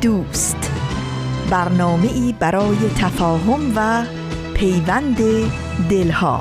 دوست، برنامه‌ای برای تفاهم و پیوند دلها.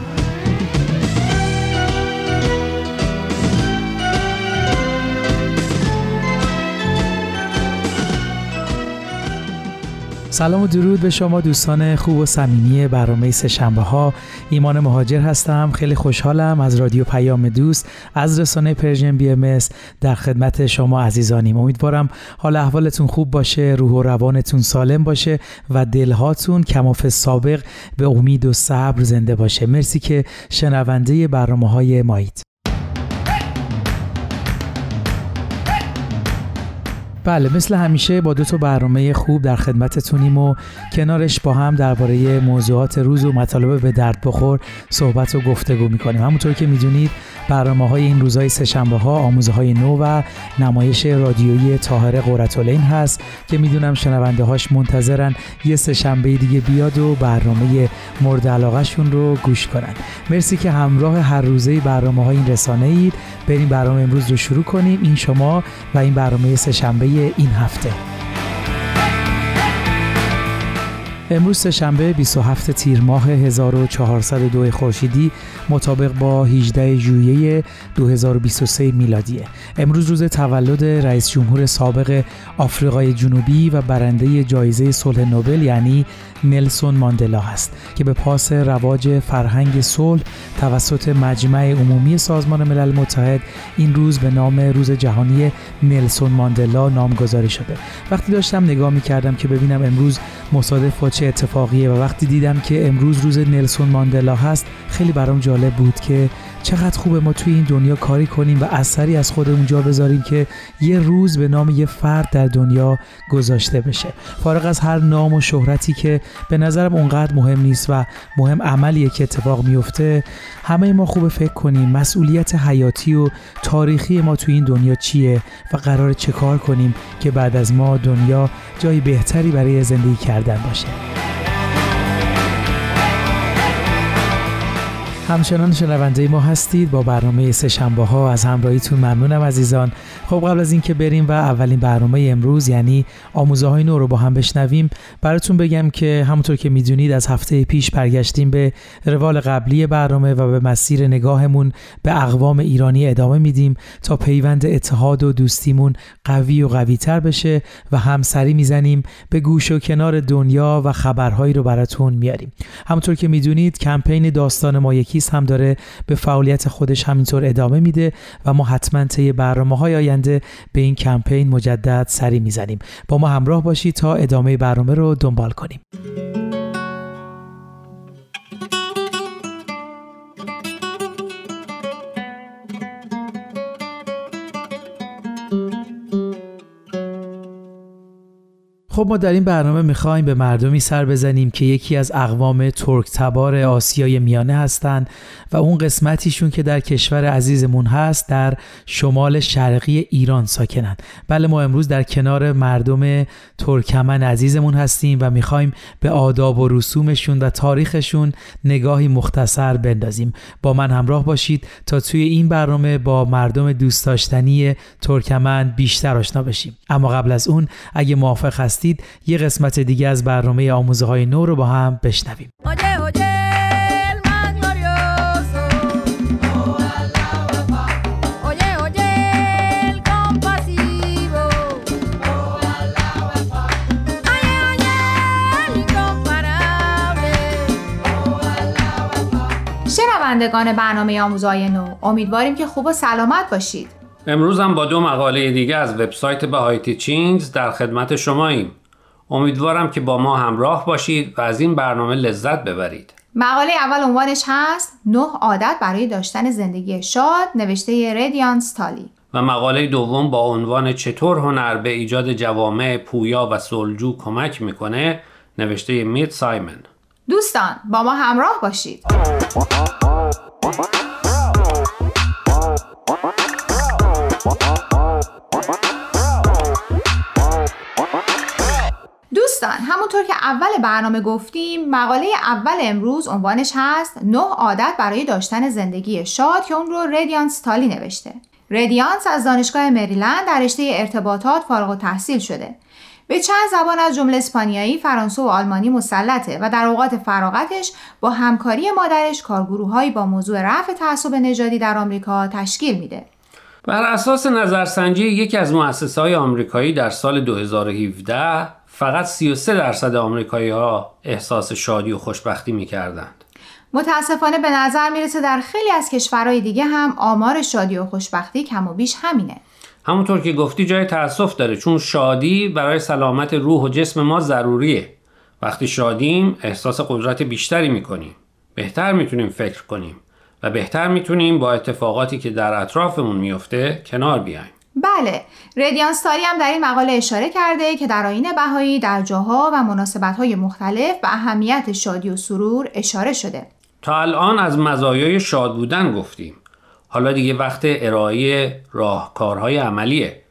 سلام و درود به شما دوستان خوب و صمیمی برنامه سه‌شنبه‌ها. ایمان مهاجر هستم. خیلی خوشحالم از رادیو پیام دوست از رسانه پرژن بی ام اس در خدمت شما عزیزانیم. امیدوارم حال احوالتون خوب باشه، روح و روانتون سالم باشه و دلهاتون کماف سابق به امید و صبر زنده باشه. مرسی که شنونده برنامه‌های ما اید. بله، مثل همیشه با دو تا برنامه خوب در خدمتتونیم و کنارش با هم درباره موضوعات روز و مطالب به درد بخور صحبت و گفتگو میکنیم. همونطور که میدونید برنامه‌های این روزهای سه‌شنبه‌ها آموزه‌های نو و نمایش رادیویی طاهره قرهالعین هست که میدونم شنونده‌هاش منتظرن یه سه‌شنبه دیگه بیاد و برنامه مورد علاقه‌شون رو گوش کنن. مرسی که همراه هر روزه برنامه‌های این رسانه اید. بریم برنامه امروز رو شروع کنیم. این شما و این برنامه سه‌شنبه این هفته. امروز سه‌شنبه 27 تیر ماه 1402 خورشیدی مطابق با 18 ژوئیه 2023 میلادیه. امروز روز تولد رئیس جمهور سابق آفریقای جنوبی و برنده جایزه صلح نوبل یعنی نلسون ماندلا هست که به پاس رواج فرهنگ صلح توسط مجمع عمومی سازمان ملل متحد این روز به نام روز جهانی نلسون ماندلا نامگذاری شده. وقتی داشتم نگاه می‌کردم که ببینم امروز مصادف با چه اتفاقیه و وقتی دیدم که امروز روز نلسون ماندلا هست، خیلی برام جالب بود که چقدر خوبه ما توی این دنیا کاری کنیم و اثری از خودمون جا بذاریم که یه روز به نام یه فرد در دنیا گذاشته بشه، فارغ از هر نام و شهرتی که به نظرم اونقدر مهم نیست و مهم عملیه که اتفاق میفته. همه ما خوب فکر کنیم مسئولیت حیاتی و تاریخی ما توی این دنیا چیه و قراره چه کار کنیم که بعد از ما دنیا جای بهتری برای زندگی کردن باشه. همچنان شنونده ما هستید با برنامه سه‌شنبه‌ها. از همراهیتون ممنونم عزیزان. خب قبل از اینکه بریم و اولین برنامه امروز یعنی آموزه‌های نو رو با هم بشنویم، براتون بگم که همونطور که میدونید از هفته پیش برگشتیم به روال قبلی برنامه و به مسیر نگاهمون به اقوام ایرانی ادامه میدیم تا پیوند اتحاد و دوستیمون قوی و قوی‌تر بشه و همسری میزنیم به گوش و کنار دنیا و خبرهایی رو براتون میاریم. همونطور که میدونید کمپین داستان ما یکی هم داره به فعالیت خودش همینطور ادامه میده و ما حتما طی برنامه‌های آینده به این کمپین مجدد سری میزنیم. با ما همراه باشید تا ادامه برنامه رو دنبال کنیم. خب ما در این برنامه میخوایم به مردمی سر بزنیم که یکی از اقوام ترک تبار آسیای میانه هستند و اون قسمتیشون که در کشور عزیزمون هست در شمال شرقی ایران ساکنن. بله، ما امروز در کنار مردم ترکمن عزیزمون هستیم و میخوایم به آداب و رسومشون و تاریخشون نگاهی مختصر بندازیم. با من همراه باشید تا توی این برنامه با مردم دوست داشتنی ترکمن بیشتر آشنا بشیم. اما قبل از اون اگه موافق هستید یه قسمت دیگه از برنامه آموزه‌های نو رو با هم بشنویم. شنوندگان برنامه آموزه‌های نو، امیدواریم که خوب و سلامت باشید. امروز هم با دو مقاله دیگه از وبسایت بهایی تیچینگز در خدمت شماییم. امیدوارم که با ما همراه باشید و از این برنامه لذت ببرید. مقاله اول عنوانش هست 9 عادت برای داشتن زندگی شاد، نوشته ریدیان ستالی. و مقاله دوم با عنوان چطور هنر به ایجاد جوامع پویا و سلجو کمک میکنه نوشته میت سایمن. دوستان با ما همراه باشید. دوستان همونطور که اول برنامه گفتیم مقاله اول امروز عنوانش هست 9 عادت برای داشتن زندگی شاد که اون رو ریدیان ستالی نوشته. ریدیانس از دانشگاه مریلند در رشته ارتباطات فارغ التحصیل شده. به چند زبان از جمله اسپانیایی، فرانسه و آلمانی مسلطه و در اوقات فراغتش با همکاری مادرش کارگروه‌هایی با موضوع رفع تعصب نژادی در آمریکا تشکیل میده. بر اساس نظرسنجی یکی از مؤسسه‌های آمریکایی در سال 2017 فقط 33% آمریکایی‌ها احساس شادی و خوشبختی می‌کردند. متاسفانه به نظر میرسه در خیلی از کشورهای دیگه هم آمار شادی و خوشبختی کم و بیش همینه. همونطور که گفتی جای تأسف داره چون شادی برای سلامت روح و جسم ما ضروریه. وقتی شادیم احساس قدرت بیشتری میکنیم. بهتر میتونیم فکر کنیم و بهتر میتونیم با اتفاقاتی که در اطرافمون میفته کنار بیایم. بله، ریدیان ستالی هم در این مقاله اشاره کرده که در آیین بهایی در جاها و مناسبت‌های مختلف به اهمیت شادی و سرور اشاره شده. تا الان از مزایای شاد بودن گفتیم. حالا دیگه وقت ارائه راهکارهای عملیه.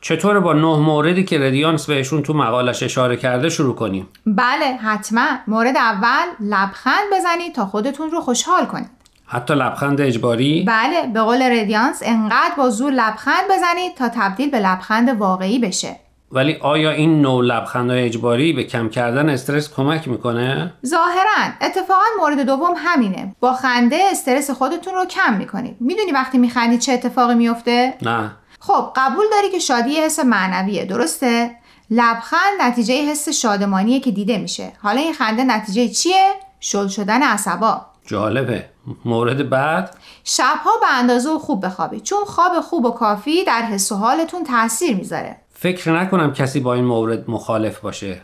چطور با 9 موردی که ریدیانس بهشون تو مقالش اشاره کرده شروع کنیم؟ بله حتما. مورد اول لبخند بزنید تا خودتون رو خوشحال کنید. حتی لبخند اجباری؟ بله به قول ریدیانس انقدر با زور لبخند بزنید تا تبدیل به لبخند واقعی بشه. ولی آیا این نوع لبخندهای اجباری به کم کردن استرس کمک میکنه؟ ظاهراً. اتفاقاً مورد دوم همینه. با خنده استرس خودتون رو کم میکنید. میدونی وقتی میخندی چه اتفاقی میفته؟ نه. خب قبول داری که شادی حس معنویه، درسته؟ لبخند نتیجه حس شادمانیه که دیده میشه. حالا این خنده نتیجه چیه؟ شل شدن عصبا. جالبه. مورد بعد شب‌ها به اندازه و خوب بخوابید چون خواب خوب و کافی در حس و حالتون تاثیر میذاره. فکر نکنم کسی با این مورد مخالف باشه.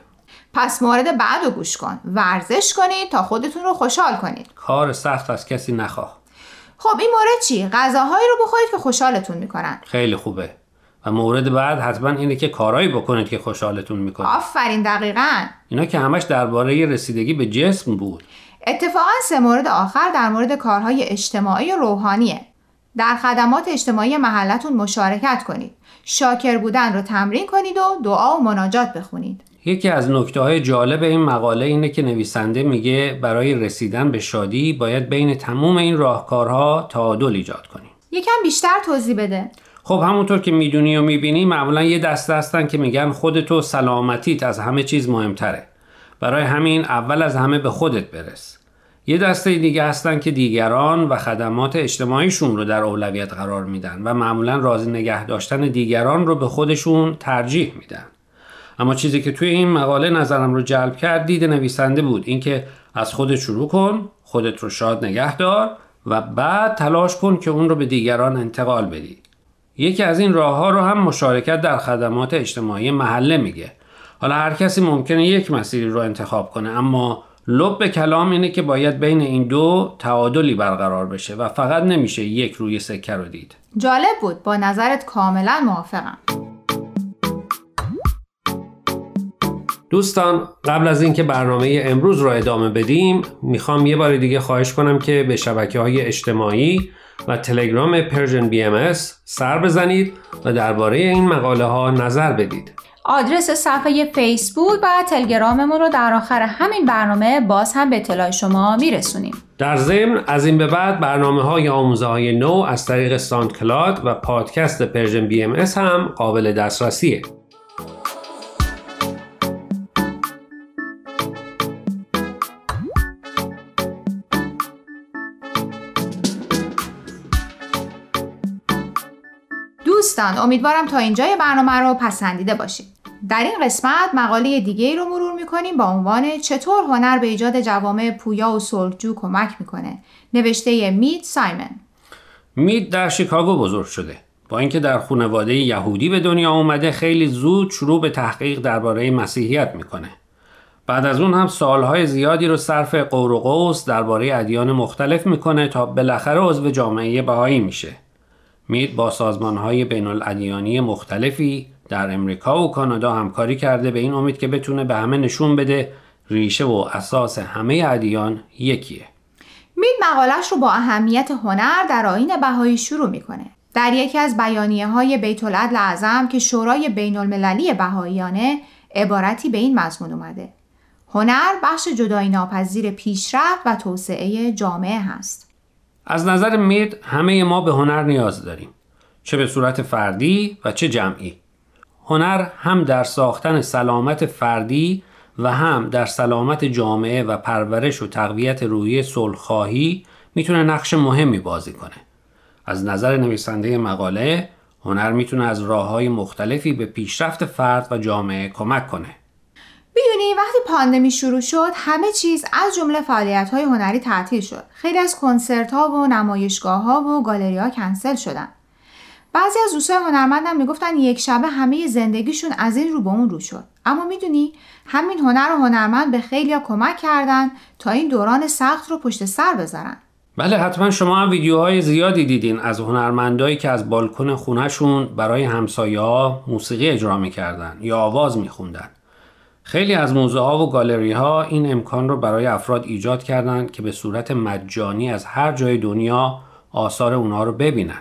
پس مورد بعد رو گوش کن. ورزش کنید تا خودتون رو خوشحال کنید. کار سخت از کسی نخواه. خب این مورد چی؟ غذاهایی رو بخورید که خوشحالتون میکنن. خیلی خوبه. و مورد بعد حتما اینه که کارهایی بکنید که خوشحالتون میکنه. آفرین دقیقاً. اینا که همش درباره رسیدگی به جسم بود. اتفاقاً 3 مورد آخر در مورد کارهای اجتماعی و روحانیه. در خدمات اجتماعی محلتون مشارکت کنید. شاکر بودن رو تمرین کنید و دعا و مناجات بخونید. یکی از نکته‌های جالب این مقاله اینه که نویسنده میگه برای رسیدن به شادی باید بین تمام این راهکارها تعادل ایجاد کنیم. یکم بیشتر توضیح بده. خب همونطور که میدونی و میبینی معمولا یه دسته هستن که میگن خودت و سلامتیت از همه چیز مهمتره. برای همین اول از همه به خودت برس. یه دسته دیگه هستن که دیگران و خدمات اجتماعیشون رو در اولویت قرار میدن و معمولا راضی نگه داشتن دیگران رو به خودشون ترجیح میدن. اما چیزی که توی این مقاله نظرم رو جلب کرد دید نویسنده بود. اینکه از خودت شروع کن، خودت رو شاد نگه دار و بعد تلاش کن که اون رو به دیگران انتقال بدی. یکی از این راه‌ها رو هم مشارکت در خدمات اجتماعی محله میگه. حالا هر کسی ممکنه یک مسیری رو انتخاب کنه اما لب به کلام اینه که باید بین این دو تعادلی برقرار بشه و فقط نمیشه یک روی سکه رو دید. جالب بود. با نظرت کاملا موافقم. دوستان قبل از اینکه برنامه امروز رو ادامه بدیم میخوام یه بار دیگه خواهش کنم که به شبکه‌های اجتماعی و تلگرام Persian BMS سر بزنید و درباره این مقاله ها نظر بدید. آدرس صفحه فیسبوک و تلگراممون رو در آخر همین برنامه باز هم به اطلاع شما میرسونیم. در ضمن از این به بعد برنامه‌های آموزه‌های نو از طریق ساندکلاد و پادکست Persian BMS هم قابل دسترسیه. دوستان امیدوارم تا اینجای برنامه رو پسندیده باشید. در این قسمت مقاله دیگه‌ای رو مرور می‌کنیم با عنوان چطور هنر به ایجاد جوامع پویا و صلحجو کمک می‌کنه نوشته میت سایمن. میت در شیکاگو بزرگ شده. با اینکه در خانواده یهودی به دنیا اومده خیلی زود شروع به تحقیق درباره مسیحیت می‌کنه. بعد از اون هم سال‌های زیادی رو صرف غور و غوص درباره ادیان مختلف می‌کنه تا بالاخره عضو جامعه بهایی میشه. میر با سازمان‌های بین‌الادیانی مختلفی در امریکا و کانادا همکاری کرده به این امید که بتونه به همه نشون بده ریشه و اساس همه ادیان یکیه. مید مقالش رو با اهمیت هنر در آیین بهایی شروع میکنه. در یکی از بیانیه‌های بیت العدل اعظم که شورای بین‌المللی بهاییانه، عبارتی به این مضمون اومده: هنر بخش جدایی ناپذیر پیشرفت و توسعه جامعه هست. از نظر مید همه ما به هنر نیاز داریم، چه به صورت فردی و چه جمعی. هنر هم در ساختن سلامت فردی و هم در سلامت جامعه و پرورش و تقویت روحیه صلح‌خواهی میتونه نقش مهمی بازی کنه. از نظر نویسنده مقاله، هنر میتونه از راه‌های مختلفی به پیشرفت فرد و جامعه کمک کنه. میدونی وقتی پاندمی شروع شد، همه چیز از جمله فعالیت‌های هنری تعطیل شد. خیلی از کنسرت‌ها و نمایشگاه‌ها و گالری‌ها کنسل شدن. بعضی از دوستای هنرمندم میگفتن یک شبه همه زندگیشون از این رو به اون رو شد. اما میدونی همین هنر و هنرمند به خیلیا کمک کردن تا این دوران سخت رو پشت سر بذارن. بله، حتما شما هم ویدیوهای زیادی دیدین از هنرمندایی که از بالکن خونهشون برای همسایه‌ها موسیقی اجرا می‌کردن یا آواز می‌خوندن. خیلی از موزه ها و گالری ها این امکان رو برای افراد ایجاد کردن که به صورت مجانی از هر جای دنیا آثار اونها رو ببینن.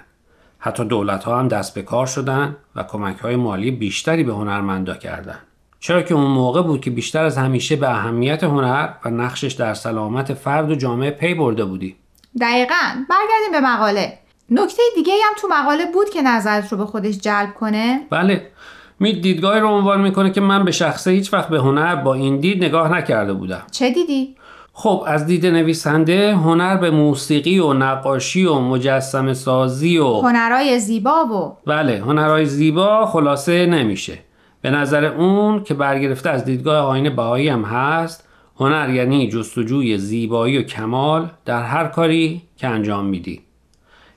حتی دولت‌ها هم دست به کار شدن و کمک‌های مالی بیشتری به هنرمندا کردند. چرا که اون موقع بود که بیشتر از همیشه به اهمیت هنر و نقشش در سلامت فرد و جامعه پی برده بودی. دقیقاً. برگردیم به مقاله. نکته دیگه هم تو مقاله بود که نظرت رو به خودش جلب کنه. بله. مید دیدگاهی رو عنوان میکنه که من به شخصه هیچ وقت به هنر با این دید نگاه نکرده بودم. چه دیدی؟ خب از دید نویسنده هنر به موسیقی و نقاشی و مجسمه سازی و هنرهای زیبا و بله هنرهای زیبا خلاصه نمیشه. به نظر اون که برگرفته از دیدگاه آیین بهایی هم هست، هنر یعنی جستجوی زیبایی و کمال در هر کاری که انجام میدی.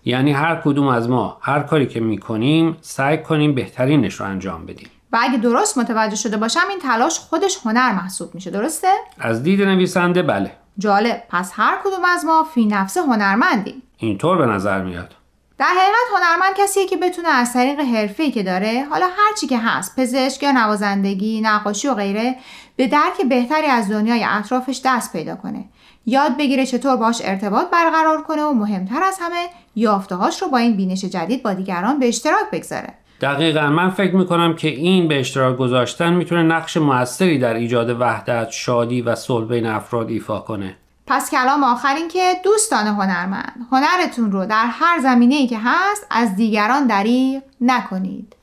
یعنی هر کدوم از ما هر کاری که میکنیم سعی کنیم بهترینش رو انجام بدیم. و اگه درست متوجه شده باشم این تلاش خودش هنر محسوب میشه، درسته؟ از دید نویسنده بله. جالب. پس هر کدوم از ما فی نفسه هنرمندیم. اینطور به نظر میاد. در حقیقت هنرمند کسیه که بتونه از طریق حرفه‌ای که داره، حالا هر چی که هست، پزشکی یا نوازندگی، نقاشی و غیره، به درک بهتری از دنیای اطرافش دست پیدا کنه. یاد بگیره چطور باهاش ارتباط برقرار کنه و مهمتر از همه یافته‌هاش رو با این بینش جدید با دیگران به اشتراک بگذاره. دقیقاً. من فکر می‌کنم که این به اشتراک گذاشتن میتونه نقش موثری در ایجاد وحدت، شادی و صلح بین افراد ایفا کنه. پس کلام آخر این که دوستان هنرمند، هنرتون رو در هر زمینه‌ای که هست از دیگران دریغ نکنید.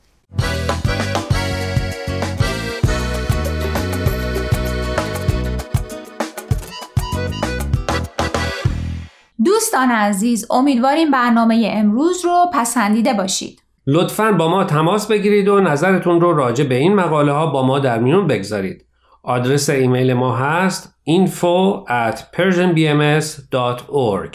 دوستان عزیز، امیدواریم برنامه امروز رو پسندیده باشید. لطفاً با ما تماس بگیرید و نظرتون رو راجع به این مقاله ها با ما در میون بگذارید. آدرس ایمیل ما هست info@persianbms.org.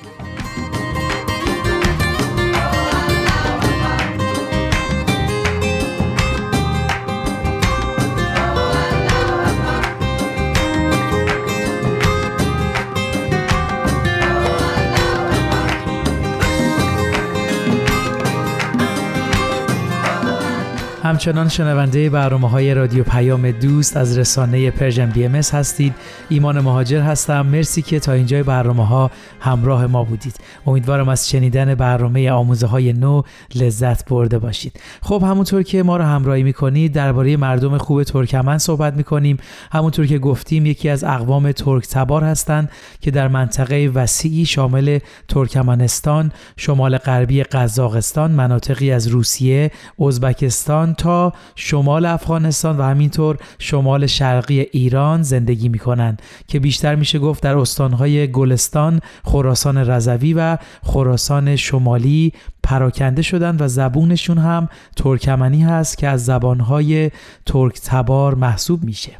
همچنان شنونده برنامه‌های رادیو پیام دوست از رسانه Persian BMS هستید. ایمان مهاجر هستم. مرسی که تا اینجای برنامه‌ها همراه ما بودید. امیدوارم از شنیدن برنامه آموزه‌های نو لذت برده باشید. خب همونطور که ما رو همراهی می‌کنید درباره مردم خوب ترکمن صحبت می‌کنیم. همونطور که گفتیم یکی از اقوام ترک تبار هستند که در منطقه وسیعی شامل ترکمنستان، شمال غربی قزاقستان، مناطقی از روسیه، ازبکستان تا شمال افغانستان و همینطور شمال شرقی ایران زندگی می‌کنند که بیشتر میشه گفت در استان‌های گلستان، خراسان رضوی و خراسان شمالی پراکنده شدند و زبونشون هم ترکمنی هست که از زبان‌های ترک تبار محسوب میشه.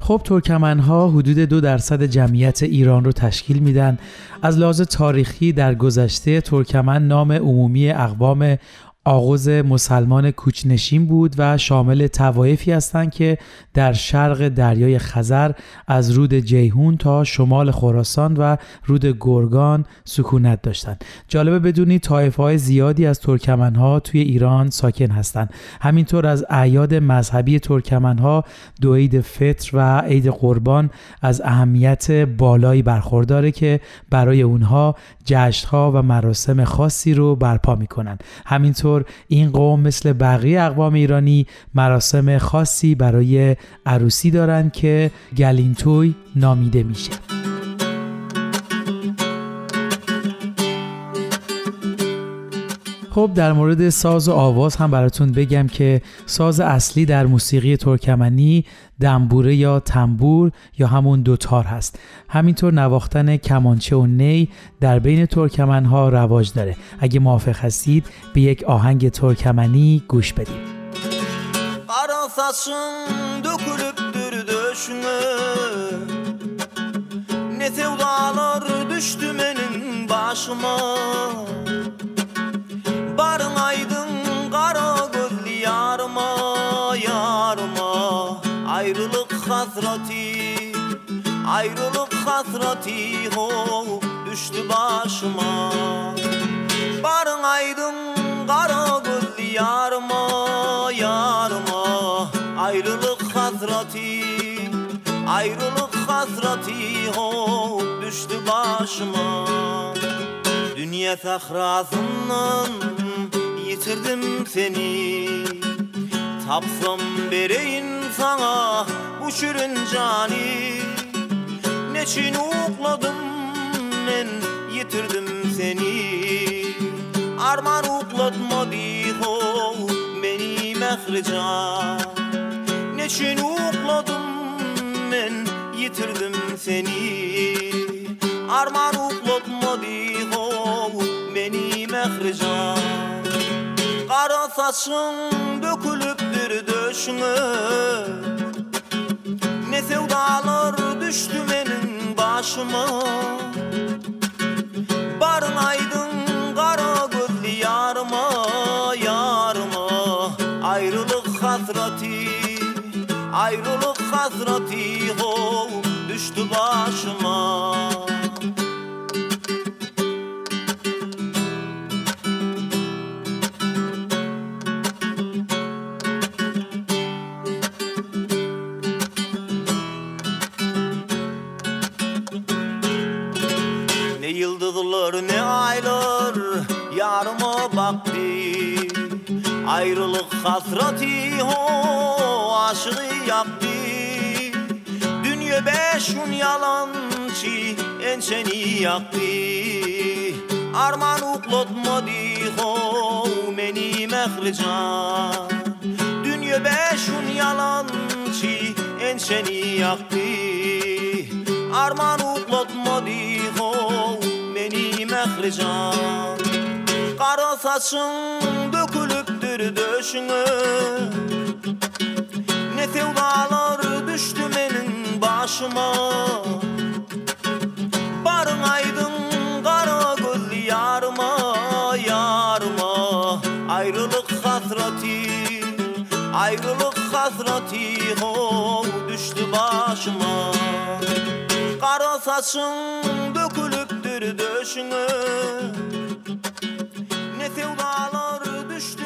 خب ترکمن‌ها حدود 2% جمعیت ایران رو تشکیل میدن. از لحاظ تاریخی در گذشته ترکمن نام عمومی اقوام آغوز مسلمان کوچ‌نشین بود و شامل طوایفی هستند که در شرق دریای خزر از رود جیهون تا شمال خراسان و رود گرگان سکونت داشتند. جالبه بدونید طایفه‌های زیادی از ترکمن‌ها توی ایران ساکن هستند. همینطور از اعیاد مذهبی ترکمن‌ها دو عید فطر و عید قربان از اهمیت بالایی برخورداره که برای اونها جشن‌ها و مراسم خاصی رو برپا می‌کنند. همینطور این قوم مثل بقیه اقوام ایرانی مراسم خاصی برای عروسی دارند که گلینتوی نامیده میشه. خب در مورد ساز و آواز هم براتون بگم که ساز اصلی در موسیقی ترکمنی دنبوره یا تنبور یا همون دوتار هست. همینطور نواختن کمانچه و نی در بین ترکمن‌ها رواج داره. اگه موافق هستید به یک آهنگ ترکمنی گوش بدیم. قرا saçın dökülüptür döşüne Ne sevdalar düştü benim başıma Barın aydın kara gözlü yarıma yarıma ayrılık hasreti ho düştü başıma Barın aydın kara gözlü yarıma yarıma ayrılık hasreti ho düştü başıma Dünya sahrasından yitirdim seni Tapsam vereyim sana bu şirin cani Ne için ukladım ben yitirdim seni Arman uklatmadı o beni mehrica Ne için ukladım ben yitirdim seni Arman uklatmadı o beni mehrica Kara saçın dökülüptür döşüne Ne sevdalar düştü benim başıma Barın aydın kara gözlü yarıma yarıma Ayrılık hasreti oh düştü başıma Ne aylar yarıma baktı Ayrılık hasreti o aşkı yaktı Dünya beşun yalancı ençeni yaktı Arman uklatmadı o beni mehrica Dünya beşun yalancı ençeni yaktı Arman uklatmadı o Mehrican Kara saçın dökülüptür döşüne Ne sevdalar düştü benim başıma Barın aydın kara gözlü yarıma yarıma Ayrılık hasreti oh düştü başıma Kara saçın dökülüptür döşüne Ne sevdalar düştü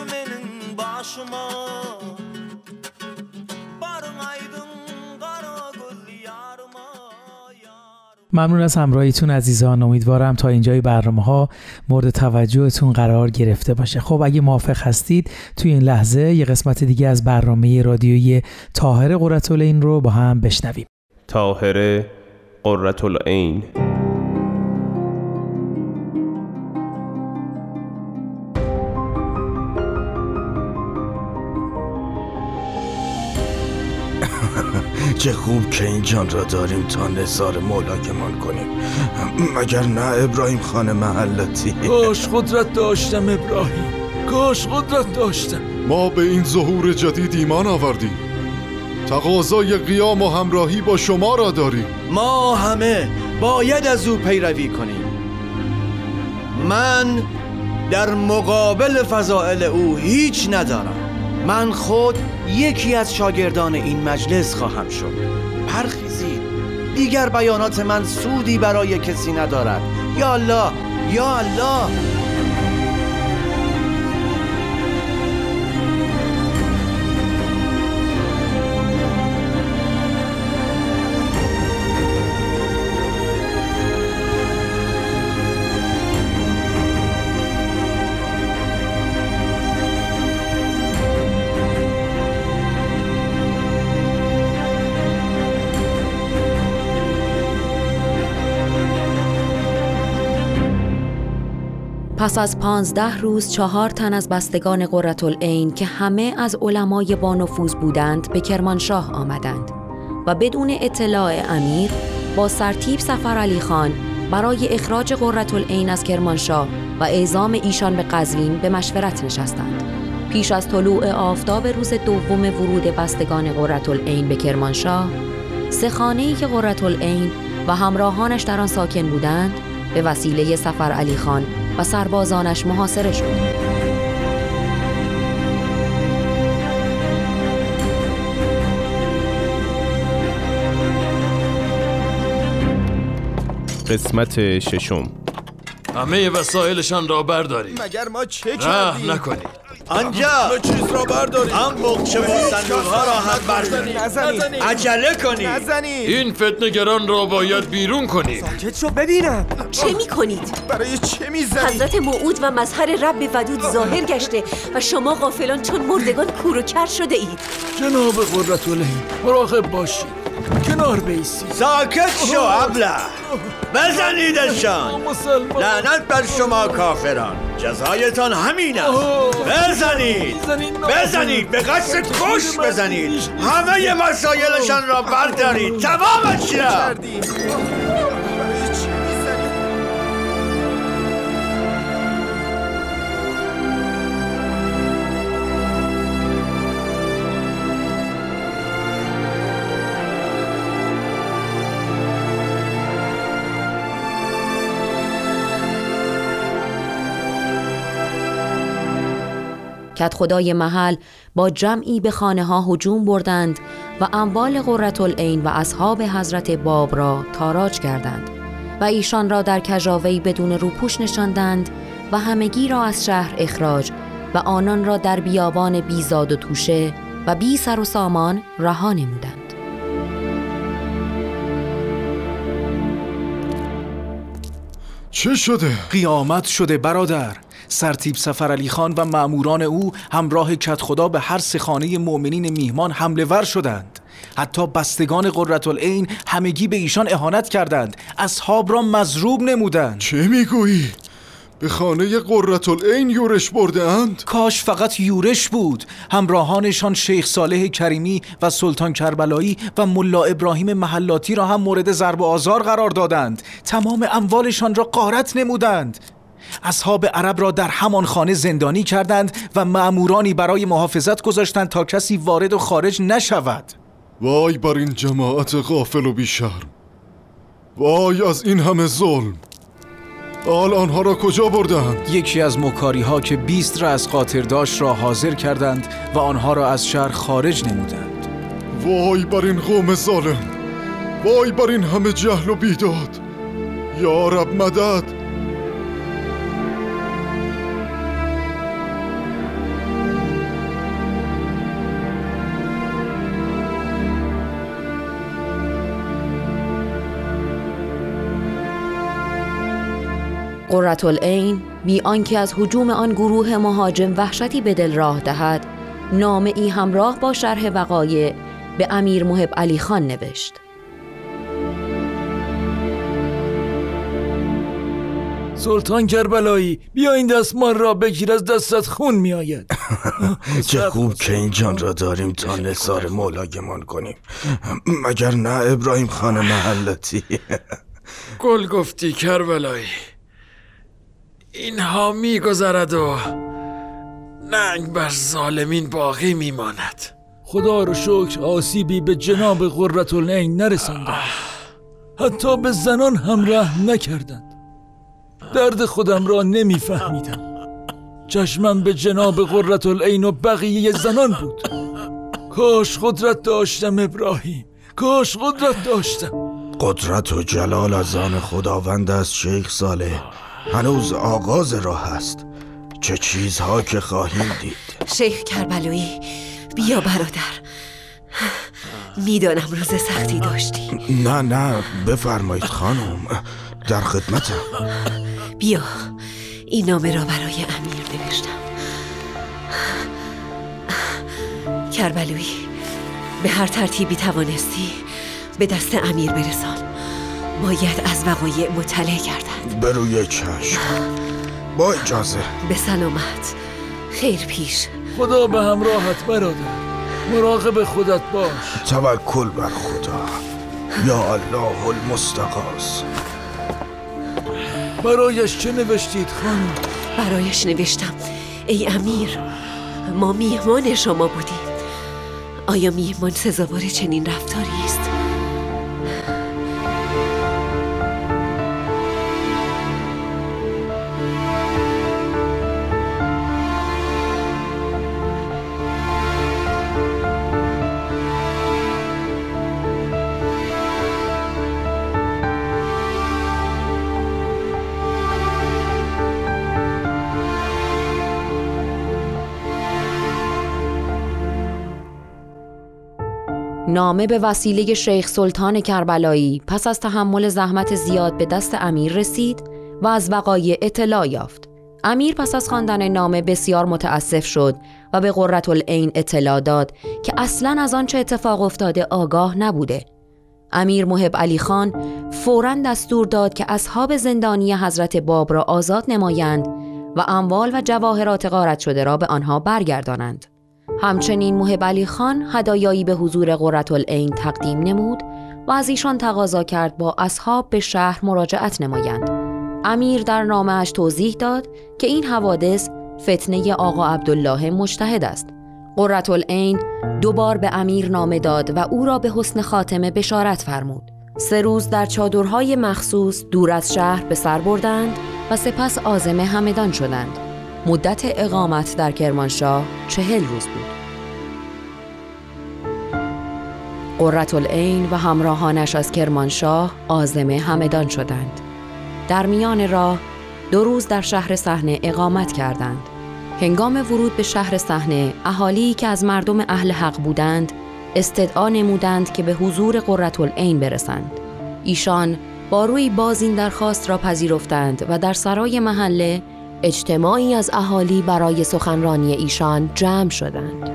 ممنون از همراهیتون عزیزان. امیدوارم تا اینجای برنامه‌ها مورد توجهتون قرار گرفته باشه. خب اگه موافق هستید توی این لحظه یه قسمت دیگه از برنامه رادیویی طاهره قره‌العین رو با هم بشنویم. طاهره قره‌العین. چه خوب که این جان را داریم تا نثار مولاکمان کنیم، مگر نه ابراهیم خان محلاتی؟ کاش قدرت داشتم ابراهیم، کاش قدرت داشتم. ما به این ظهور جدید ایمان آوردیم، تقاضای قیام و همراهی با شما را داریم. ما همه باید از او پیروی کنیم. من در مقابل فضائل او هیچ ندارم. من خود یکی از شاگردان این مجلس خواهم شد. پرخیزید، دیگر بیانات من سودی برای کسی ندارد. یا الله، یا الله. پس از 15 روز 4 تن از بستگان قره‌العین که همه از علمای بانفوذ بودند به کرمانشاه آمدند و بدون اطلاع امیر با سرتیپ سفر علی خان برای اخراج قره‌العین از کرمانشاه و اعزام ایشان به قزوین به مشورت نشستند. پیش از طلوع آفتاب روز دوم ورود بستگان قره‌العین به کرمانشاه، 3 خانه‌ای که قره‌العین و همراهانش در آن ساکن بودند به وسیله سفر علی خان و سربازانش محاصره شد. قسمت 6. همه وسایلشان را بردارید. مگر ما چه کردیم؟ نکنید. آنجا همه چیز را بردارید. هم چه صندوق‌ها را هم بردارید. عجله کنید. این فتنه‌گران را باید بیرون کنید. ساکت شو ببینم. چه می‌کنید؟ برای چه می‌زنید؟ حضرت موعود و مظهر رب ودود ظاهر گشته و شما غافلان چون مردگان کور و کر شده اید. جناب قره‌العین، مراقب باشید. کنار بیستید. ساکت شو ابله. بزنیدشان. لعنت بر شما کافران، جزایتان همین است. بزنید به قصد کش بزنید. همه وسایلشان را بردارید. تمامش را. کدخدای محل با جمعی به خانه ها هجوم بردند و اموال قره‌العین و اصحاب حضرت باب را تاراج کردند و ایشان را در کجاوهی بدون روپوش نشاندند و همگی را از شهر اخراج و آنان را در بیابان بیزاد و توشه و بی سر و سامان رها نمودند. چه شده؟ قیامت شده برادر. سرتیپ سفر علی خان و مأموران او همراه کدخدا به هر 3 خانه مؤمنین میهمان حمله ور شدند. حتی بستگان قره‌العین همگی به ایشان اهانت کردند. اصحاب را مضروب نمودند. چه میگویی؟ به خانه قره‌العین یورش بردند؟ کاش فقط یورش بود. همراهانشان شیخ صالح کریمی و سلطان کربلایی و ملا ابراهیم محلاتی را هم مورد ضرب و آزار قرار دادند. تمام اموالشان را غارت نمودند. اصحاب عرب را در همان خانه زندانی کردند و مأمورانی برای محافظت گذاشتند تا کسی وارد و خارج نشود. وای بر این جماعت غافل و بی‌شرم. وای از این همه ظلم. آل آنها را کجا بردند؟ یکی از مکاری ها که 20 را از قاطر داشت را حاضر کردند و آنها را از شهر خارج نمودند. وای بر این قوم ظالم. وای بر این همه جهل و بیداد. یا رب مدد. قرةالعین بی آنکه از هجوم آن گروه مهاجم وحشتی به دل راه دهد، نامه‌ای همراه با شرح وقایع به امیر محب علی خان نوشت. سلطان کربلایی، بیا این دستمان را بگیر، از دستت خون می آید. چه خوب که این جان را داریم تا نثار مولایمان کنیم، مگر نه ابراهیم خان محلاتی؟ گل گفتی کربلایی، اینها می گذرد و ننگ بر ظالمین باقی می ماند. خدا رو شکر آسیبی به جناب قرةالعین نرساندند، حتی به زنان هم رحم نکردند. درد خودم را نمیفهمیدم. چشمم به جناب قرةالعین و بقیه زنان بود. کاش قدرت داشتم ابراهیم، کاش قدرت داشتم. قدرت و جلال از آن خداوند است شیخ صالح، هنوز آغاز راه است. چه چیزها که خواهیم دید. شیخ کربلایی، بیا برادر، میدانم روز سختی داشتی. نه بفرمایید خانم، در خدمتم. بیا، این نامه را برای امیر نوشتم. کربلایی، به هر ترتیبی توانستی به دست امیر برسان. باید از وقایع مطلع گردد. به روی چشم، با اجازه. به سلامت، خیر پیش. خدا به همراهت برادر، مراقب خودت باش. توکل بر خدا، یا الله المستغاث. برایش چه نوشتید خانم؟ برایش نوشتم: ای امیر، ما میهمان شما بودیم. آیا میهمان سزاوار چنین رفتاری است؟ نامه به وسیله شیخ سلطان کربلایی پس از تحمل زحمت زیاد به دست امیر رسید و از وقایع اطلاع یافت. امیر پس از خواندن نامه بسیار متاسف شد و به قرةالعین اطلاع داد که اصلاً از آنچه اتفاق افتاده آگاه نبوده. امیر محب علی خان فوراً دستور داد که اصحاب زندانی حضرت باب را آزاد نمایند و اموال و جواهرات غارت شده را به آنها برگردانند. همچنین محب علی خان هدایایی به حضور قرةالعین تقدیم نمود و از ایشان تقاضا کرد با اصحاب به شهر مراجعت نمایند. امیر در نامه‌اش توضیح داد که این حوادث فتنه آقا عبدالله مجتهد است. قرةالعین دوبار به امیر نامه داد و او را به حسن خاتمه بشارت فرمود. 3 روز در چادرهای مخصوص دور از شهر به سر بردند و سپس عازم همدان شدند. مدت اقامت در کرمانشاه 40 روز بود. قرةالعین و همراهانش از کرمانشاه عازم همدان شدند. در میان راه 2 روز در شهر صحنه اقامت کردند. هنگام ورود به شهر صحنه، اهالی که از مردم اهل حق بودند استدعا نمودند که به حضور قرةالعین برسند. ایشان با روی باز این درخواست را پذیرفتند و در سرای محله اجتماعی از اهالی برای سخنرانی ایشان جمع شدند.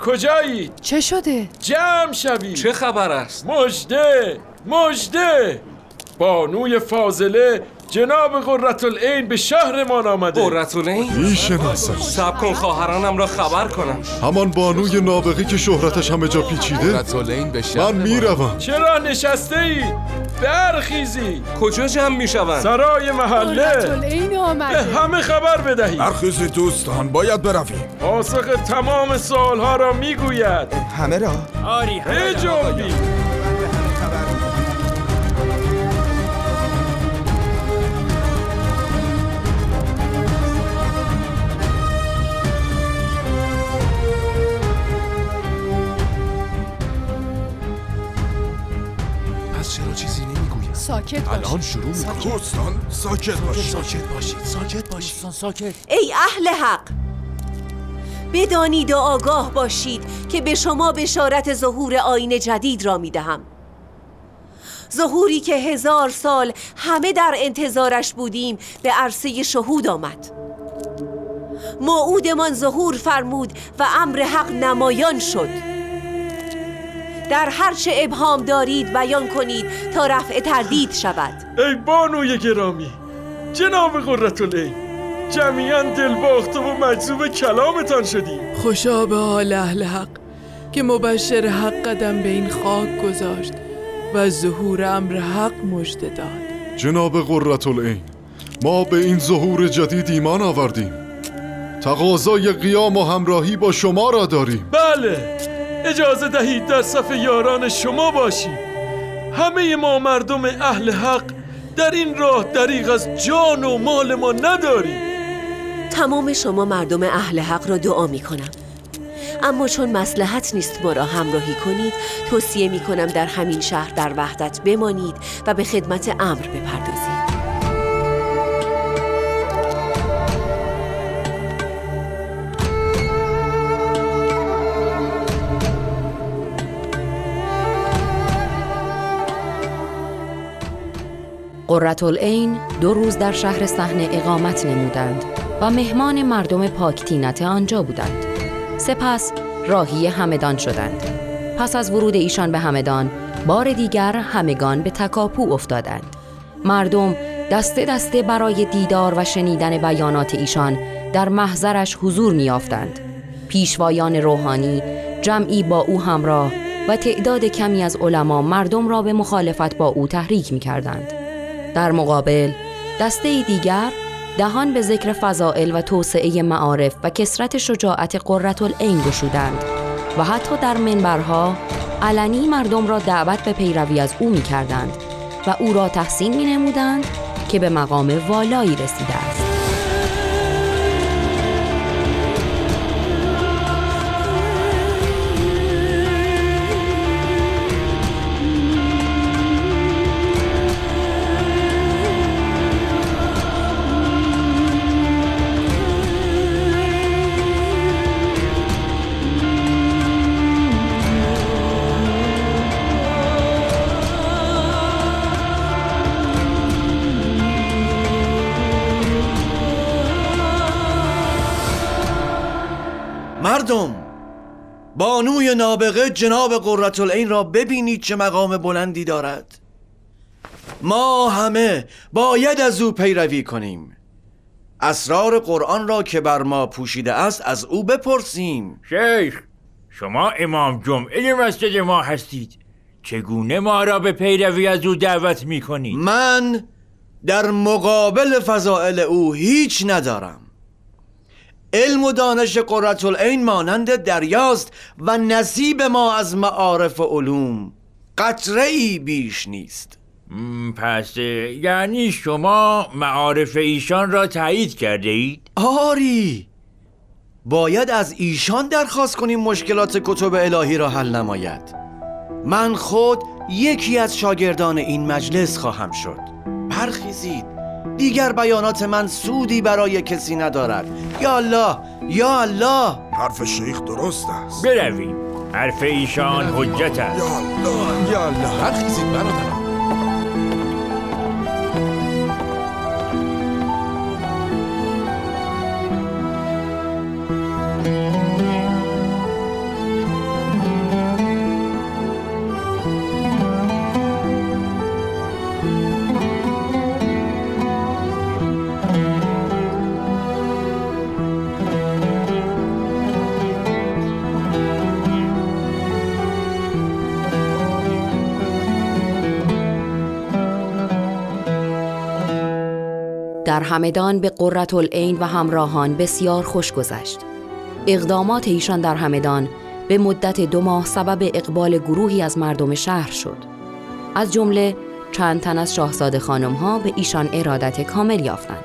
کجایی؟ چه شده؟ جمع شوید. چه خبر است؟ مژده بانوی فاضله جناب قرةالعین به شهر ما آمده. قرةالعین؟ میشناسم. صبر کن خواهرانم را خبر کنم. همان بانوی نابغی که شهرتش همه جا پیچیده. قرةالعین به شهر من میروم. چرا نشسته اید؟ برخیزی. کجا جمع میشوند؟ سرای محله. این آمده. به همه خبر بدهید. برخیزی دوستان، باید برویم. پاسخ تمام سوالها را میگوید. همه را؟ آری همه جنبی. ساکت باشید. الان شروع می‌کنم. دوستان ساکت باشید. ساکت باشید. ساکت باشید. دوستان ساکت. ای اهل حق، بدانید و آگاه باشید که به شما بشارت ظهور آیین جدید را می‌دهم. ظهوری که 1000 سال همه در انتظارش بودیم به عرصه شهود آمد. موعودمان ظهور فرمود و امر حق نمایان شد. در هر چه ابهام دارید بیان کنید تا رفع تردید شود. ای بانوی گرامی، جناب قره‌العین، جمیعاً دلباخته و مجذوب کلامتان شدیم. خوشا به حال اهل حق که مبشر حق قدم به این خاک گذاشت و ظهور امر حق مژده داد. جناب قره‌العین، ما به این ظهور جدید ایمان آوردیم. تقاضای قیام و همراهی با شما را داریم. بله، اجازه دهید در صف یاران شما باشیم. همه ما مردم اهل حق در این راه دریغ از جان و مال ما نداریم. تمام شما مردم اهل حق را دعا می کنم، اما چون مصلحت نیست ما را همراهی کنید، توصیه می کنم در همین شهر در وحدت بمانید و به خدمت امر بپردازید. قره‌العین 2 روز در شهر صحنه اقامت نمودند و مهمان مردم پاکتینت آنجا بودند. سپس راهی همدان شدند. پس از ورود ایشان به همدان، بار دیگر همگان به تکاپو افتادند. مردم دسته دسته برای دیدار و شنیدن بیانات ایشان در محضرش حضور نیافتند. پیشوایان روحانی جمعی با او همراه و تعداد کمی از علما مردم را به مخالفت با او تحریک می‌کردند. در مقابل، دسته دیگر دهان به ذکر فضائل و توسعه معارف و کثرت شجاعت قره‌العین گشودند و حتی در منبرها علنی مردم را دعوت به پیروی از او می‌کردند و او را تحسین می‌نمودند که به مقام والایی رسیده است. بانوی نابغه جناب قره‌العین را ببینید چه مقام بلندی دارد. ما همه باید از او پیروی کنیم. اسرار قرآن را که بر ما پوشیده است از او بپرسیم. شیخ، شما امام جمعه مسجد ما هستید. چگونه ما را به پیروی از او دعوت می کنید؟ من در مقابل فضائل او هیچ ندارم. علم و دانش قره‌العین مانند دریاست و نصیب ما از معارف و علوم قطره‌ای بیش نیست. پس یعنی شما معارف ایشان را تایید کرده اید؟ آری، باید از ایشان درخواست کنیم مشکلات کتب الهی را حل نماید. من خود یکی از شاگردان این مجلس خواهم شد. برخیزید، دیگر بیانات من سودی برای کسی ندارد. یا الله، یا الله. حرف شیخ درست است. برویم. حرف ایشان حجت است. یا الله، یا الله. برخیزید برادران. در همدان به قرةالعین و همراهان بسیار خوش گذشت. اقدامات ایشان در همدان به مدت 2 ماه سبب اقبال گروهی از مردم شهر شد. از جمله چند تن از شاهزاده خانم‌ها به ایشان ارادت کامل یافتند.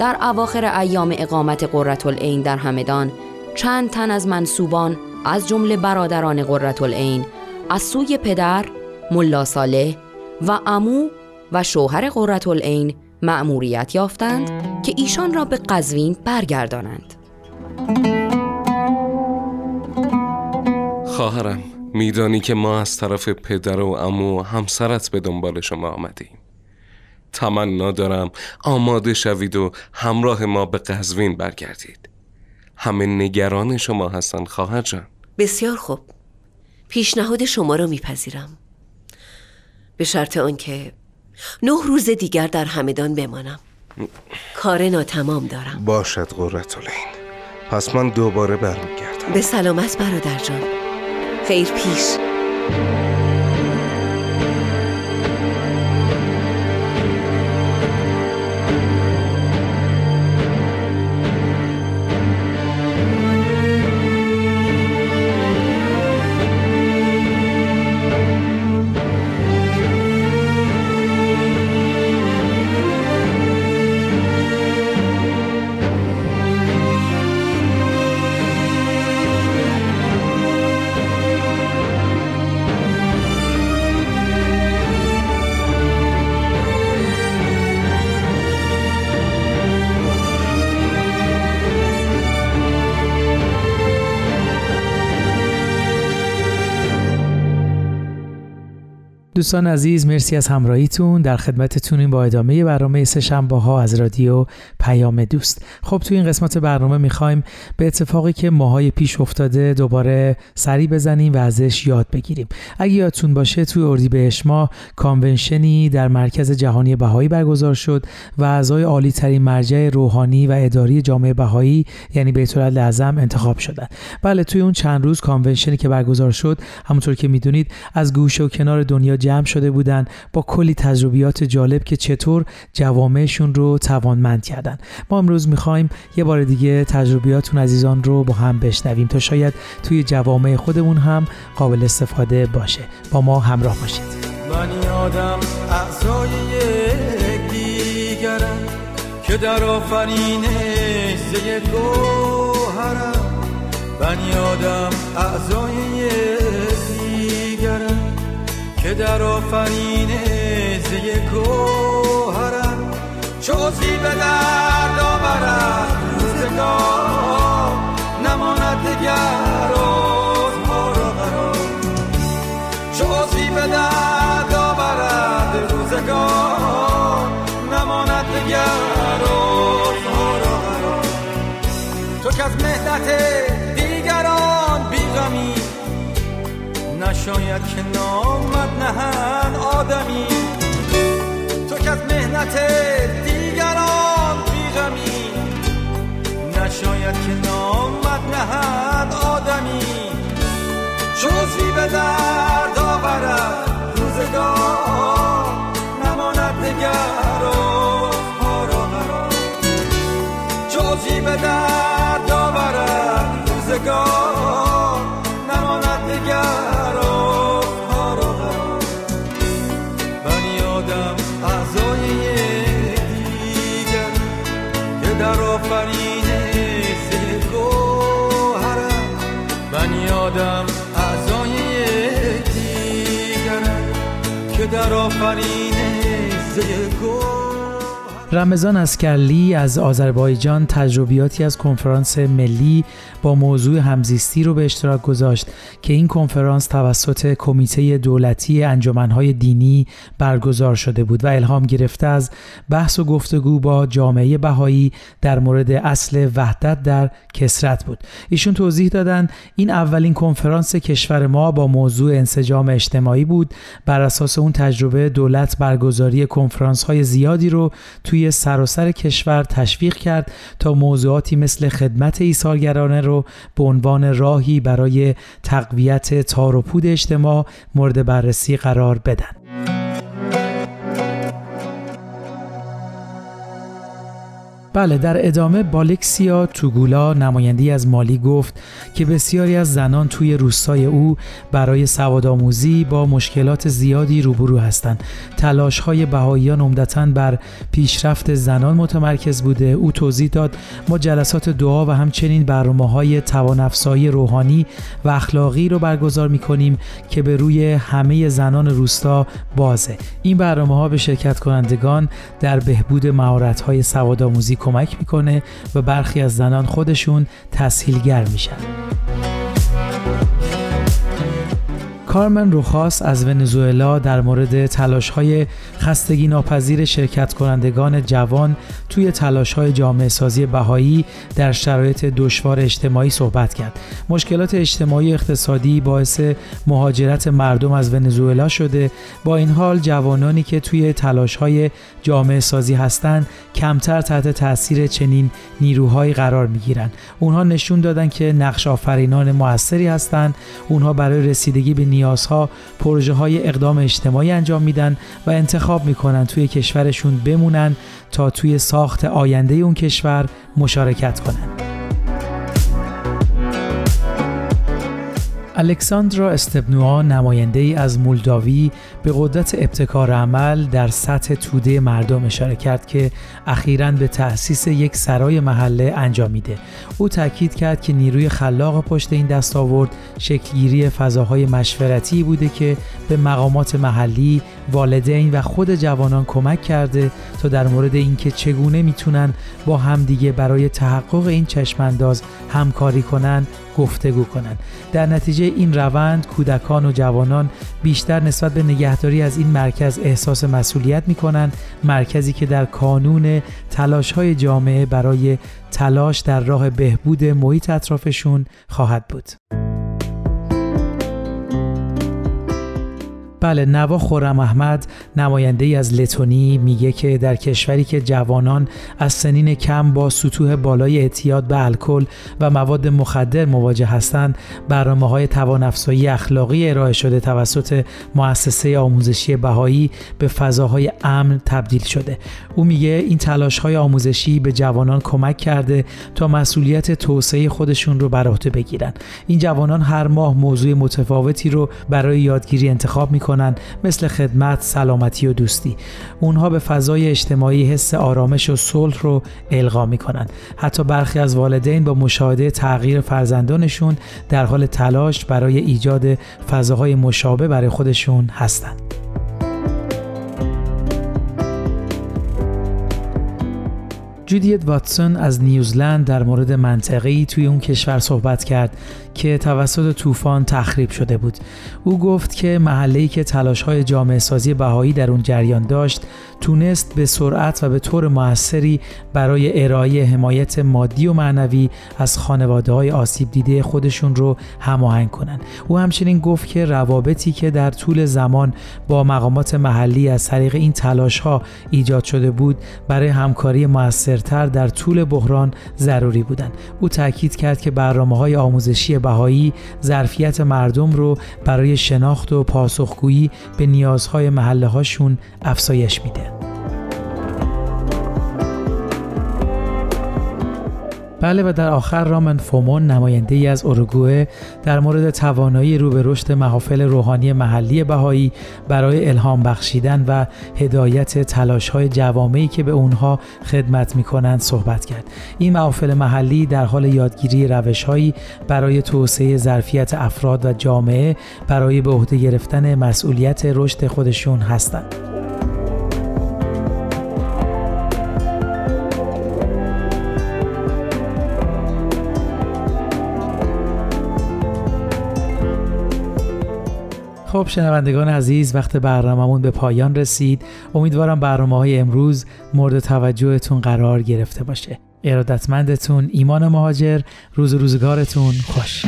در اواخر ایام اقامت قرةالعین در همدان چند تن از منسوبان از جمله برادران قرةالعین از سوی پدر ملا صالح و عمو و شوهر قرةالعین مأموریت یافتند که ایشان را به قزوین برگردانند. خواهرم، میدانی که ما از طرف پدر و عمو همسرت به دنبال شما آمدیم. تمنا دارم آماده شوید و همراه ما به قزوین برگردید. همه نگران شما هستند خواهر جان. بسیار خوب، پیشنهاد شما را میپذیرم، به شرط آنکه 9 روز دیگر در همدان بمانم. کار ناتمام دارم. باشد قرةالعین، پس من دوباره برمیگردم. به سلامت برادر جان. خیر پیش. دوستان عزیز، مرسی از همراهیتون. در خدمتتونیم با ادامه برنامه سه‌شنبه‌ها از رادیو پیام دوست. خب تو این قسمت برنامه میخوایم به اتفاقی که ماهای پیش افتاده دوباره سری بزنیم و ازش یاد بگیریم. اگه یادتون باشه توی اردیبهشت ماه کانونشنی در مرکز جهانی بهایی برگزار شد و اعضای عالی ترین مرجع روحانی و اداری جامعه بهایی یعنی بیت العدل اعظم انتخاب شدند. بله، توی اون چند روز کانونشنی که برگزار شد، همونطور که میدونید از گوشه و کنار دنیا جمع شده بودن با کلی تجربیات جالب که چطور جوامعشون رو توانمند کردن. ما امروز میخوایم یه بار دیگه تجربیاتون عزیزان رو با هم بشنویم تا شاید توی جوامع خودمون هم قابل استفاده باشه. با ما همراه باشید. من یادم اعضای یک دیگرم که در آفرینش زی گوهرم. من یادم اعضای یک دیگرم که در آفرینه زی گوهرم. چوزی به درد آورد روزگار، نماند دگر روزها را قرار. چوزی به درد آورد روزگار، نماند دگر روزها را قرار. تو که از مهنت دیگران بیغمی، نشاید که نامد نهند آدمی. تو که از مهنت دیگران بیغمی، نشاید که نامد نهند آدمی. جزوی به درد آورد روزگار، نماند نگر و پارا قرار. جزوی به درد آورد روزگار، نماند نگر. رمضان اسکرلی از آذربایجان تجربیاتی از کنفرانس ملی با موضوع همزیستی رو به اشتراک گذاشت که این کنفرانس توسط کمیته دولتی انجمن‌های دینی برگزار شده بود و الهام گرفته از بحث و گفتگو با جامعه بهایی در مورد اصل وحدت در کثرت بود. ایشون توضیح دادن این اولین کنفرانس کشور ما با موضوع انسجام اجتماعی بود. بر اساس اون تجربه دولت برگزاری کنفرانس‌های زیادی رو توی سراسر کشور تشویق کرد تا موضوعاتی مثل خدمت ایثارگرانه رو به عنوان راهی برای تقویت تار و پود اجتماع مورد بررسی قرار بدن. بله، در ادامه بالکسیا توگولا نماینده‌ای از مالی گفت که بسیاری از زنان توی روستای او برای سوادآموزی با مشکلات زیادی روبرو هستند. تلاش‌های بهائیان عمدتاً بر پیشرفت زنان متمرکز بوده. او توضیح داد ما جلسات دعا و همچنین برنامه‌های توان‌افزایی روحانی و اخلاقی رو برگزار می‌کنیم که به روی همه زنان روستا بازه. این برنامه‌ها به شرکت کنندگان در بهبود مهارت‌های سوادآموزی کمک میکنه و برخی از زنان خودشون تسهیلگر میشن. کارمن روخاس از ونزوئلا در مورد تلاش‌های خستگی ناپذیر شرکت کنندگان جوان توی تلاش‌های جامعه سازی بهایی در شرایط دشوار اجتماعی صحبت کرد. مشکلات اجتماعی اقتصادی باعث مهاجرت مردم از ونزوئلا شده. با این حال جوانانی که توی تلاش‌های جامعه سازی هستند کمتر تحت تاثیر چنین نیروهایی قرار می‌گیرند. اونها نشون دادن که نقش آفرینان موثری هستند. اونها برای رسیدگی به نیازها پروژه‌های اقدام اجتماعی انجام میدن و انتخاب میکنن توی کشورشون بمونن تا توی ساخت آینده اون کشور مشارکت کنن. الکساندرا استنبوآ نماینده‌ای از مولداوی به قدرت ابتکار عمل در سطح توده مردم اشاره کرد که اخیراً به تأسیس یک سرای محله انجام میده. او تاکید کرد که نیروی خلاق پشت این دستاورد شکلگیری فضاهای مشورتی بوده که به مقامات محلی، والدین و خود جوانان کمک کرده تا در مورد اینکه چگونه میتونن با همدیگه برای تحقق این چشمانداز همکاری کنن گفتگو کنند. در نتیجه این روند کودکان و جوانان بیشتر نسبت به نگهداری از این مرکز احساس مسئولیت می‌کنند، مرکزی که در کانون تلاش‌های جامعه برای تلاش در راه بهبود محیط اطرافشون خواهد بود. بله، نوا خرم احمد نماینده‌ای از لتونی میگه که در کشوری که جوانان از سنین کم با سطوح بالای اعتیاد به الکل و مواد مخدر مواجه هستند، برنامه‌های توان‌افزایی اخلاقی ارائه شده توسط مؤسسه آموزشی بهایی به فضاهای امن تبدیل شده. او میگه این تلاش‌های آموزشی به جوانان کمک کرده تا مسئولیت توسعه خودشون رو بر عهده بگیرن. این جوانان هر ماه موضوع متفاوتی رو برای یادگیری انتخاب می‌کنن، مثل خدمت، سلامتی و دوستی. اونها به فضای اجتماعی حس آرامش و صلح رو القا می‌کنند. حتی برخی از والدین با مشاهده تغییر فرزندانشون در حال تلاش برای ایجاد فضاهای مشابه برای خودشون هستند. جودیت واتسون از نیوزلند در مورد منطقه‌ای توی اون کشور صحبت کرد که توسط طوفان تخریب شده بود. او گفت که محله‌ای که تلاش‌های جامعه سازی بهایی در اون جریان داشت، تونست به سرعت و به طور موثری برای ارائه حمایت مادی و معنوی از خانواده‌های آسیب دیده خودشون رو هماهنگ کنن. او همچنین گفت که روابطی که در طول زمان با مقامات محلی از طریق این تلاش‌ها ایجاد شده بود، برای همکاری موثرتر در طول بحران ضروری بودند. او تاکید کرد که برنامه‌های آموزشی بهایی ظرفیت مردم رو برای شناخت و پاسخگویی به نیازهای محله‌هاشون افزایش میده. بله، و در آخر رامن فومون نماینده‌ای از اوروگوئه در مورد توانایی رو به رشد محافل روحانی محلی بهایی برای الهام بخشیدن و هدایت تلاش‌های جوامعی که به اونها خدمت می‌کنند صحبت کرد. این محافل محلی در حال یادگیری روش‌هایی برای توسعه ظرفیت افراد و جامعه برای به عهده گرفتن مسئولیت رشد خودشون هستند. خب شنوندگان عزیز، وقت برنامه‌مون به پایان رسید. امیدوارم برنامه‌های امروز مورد توجهتون قرار گرفته باشه. ارادتمندتون ایمان مهاجر. روز و روزگارتون خوش.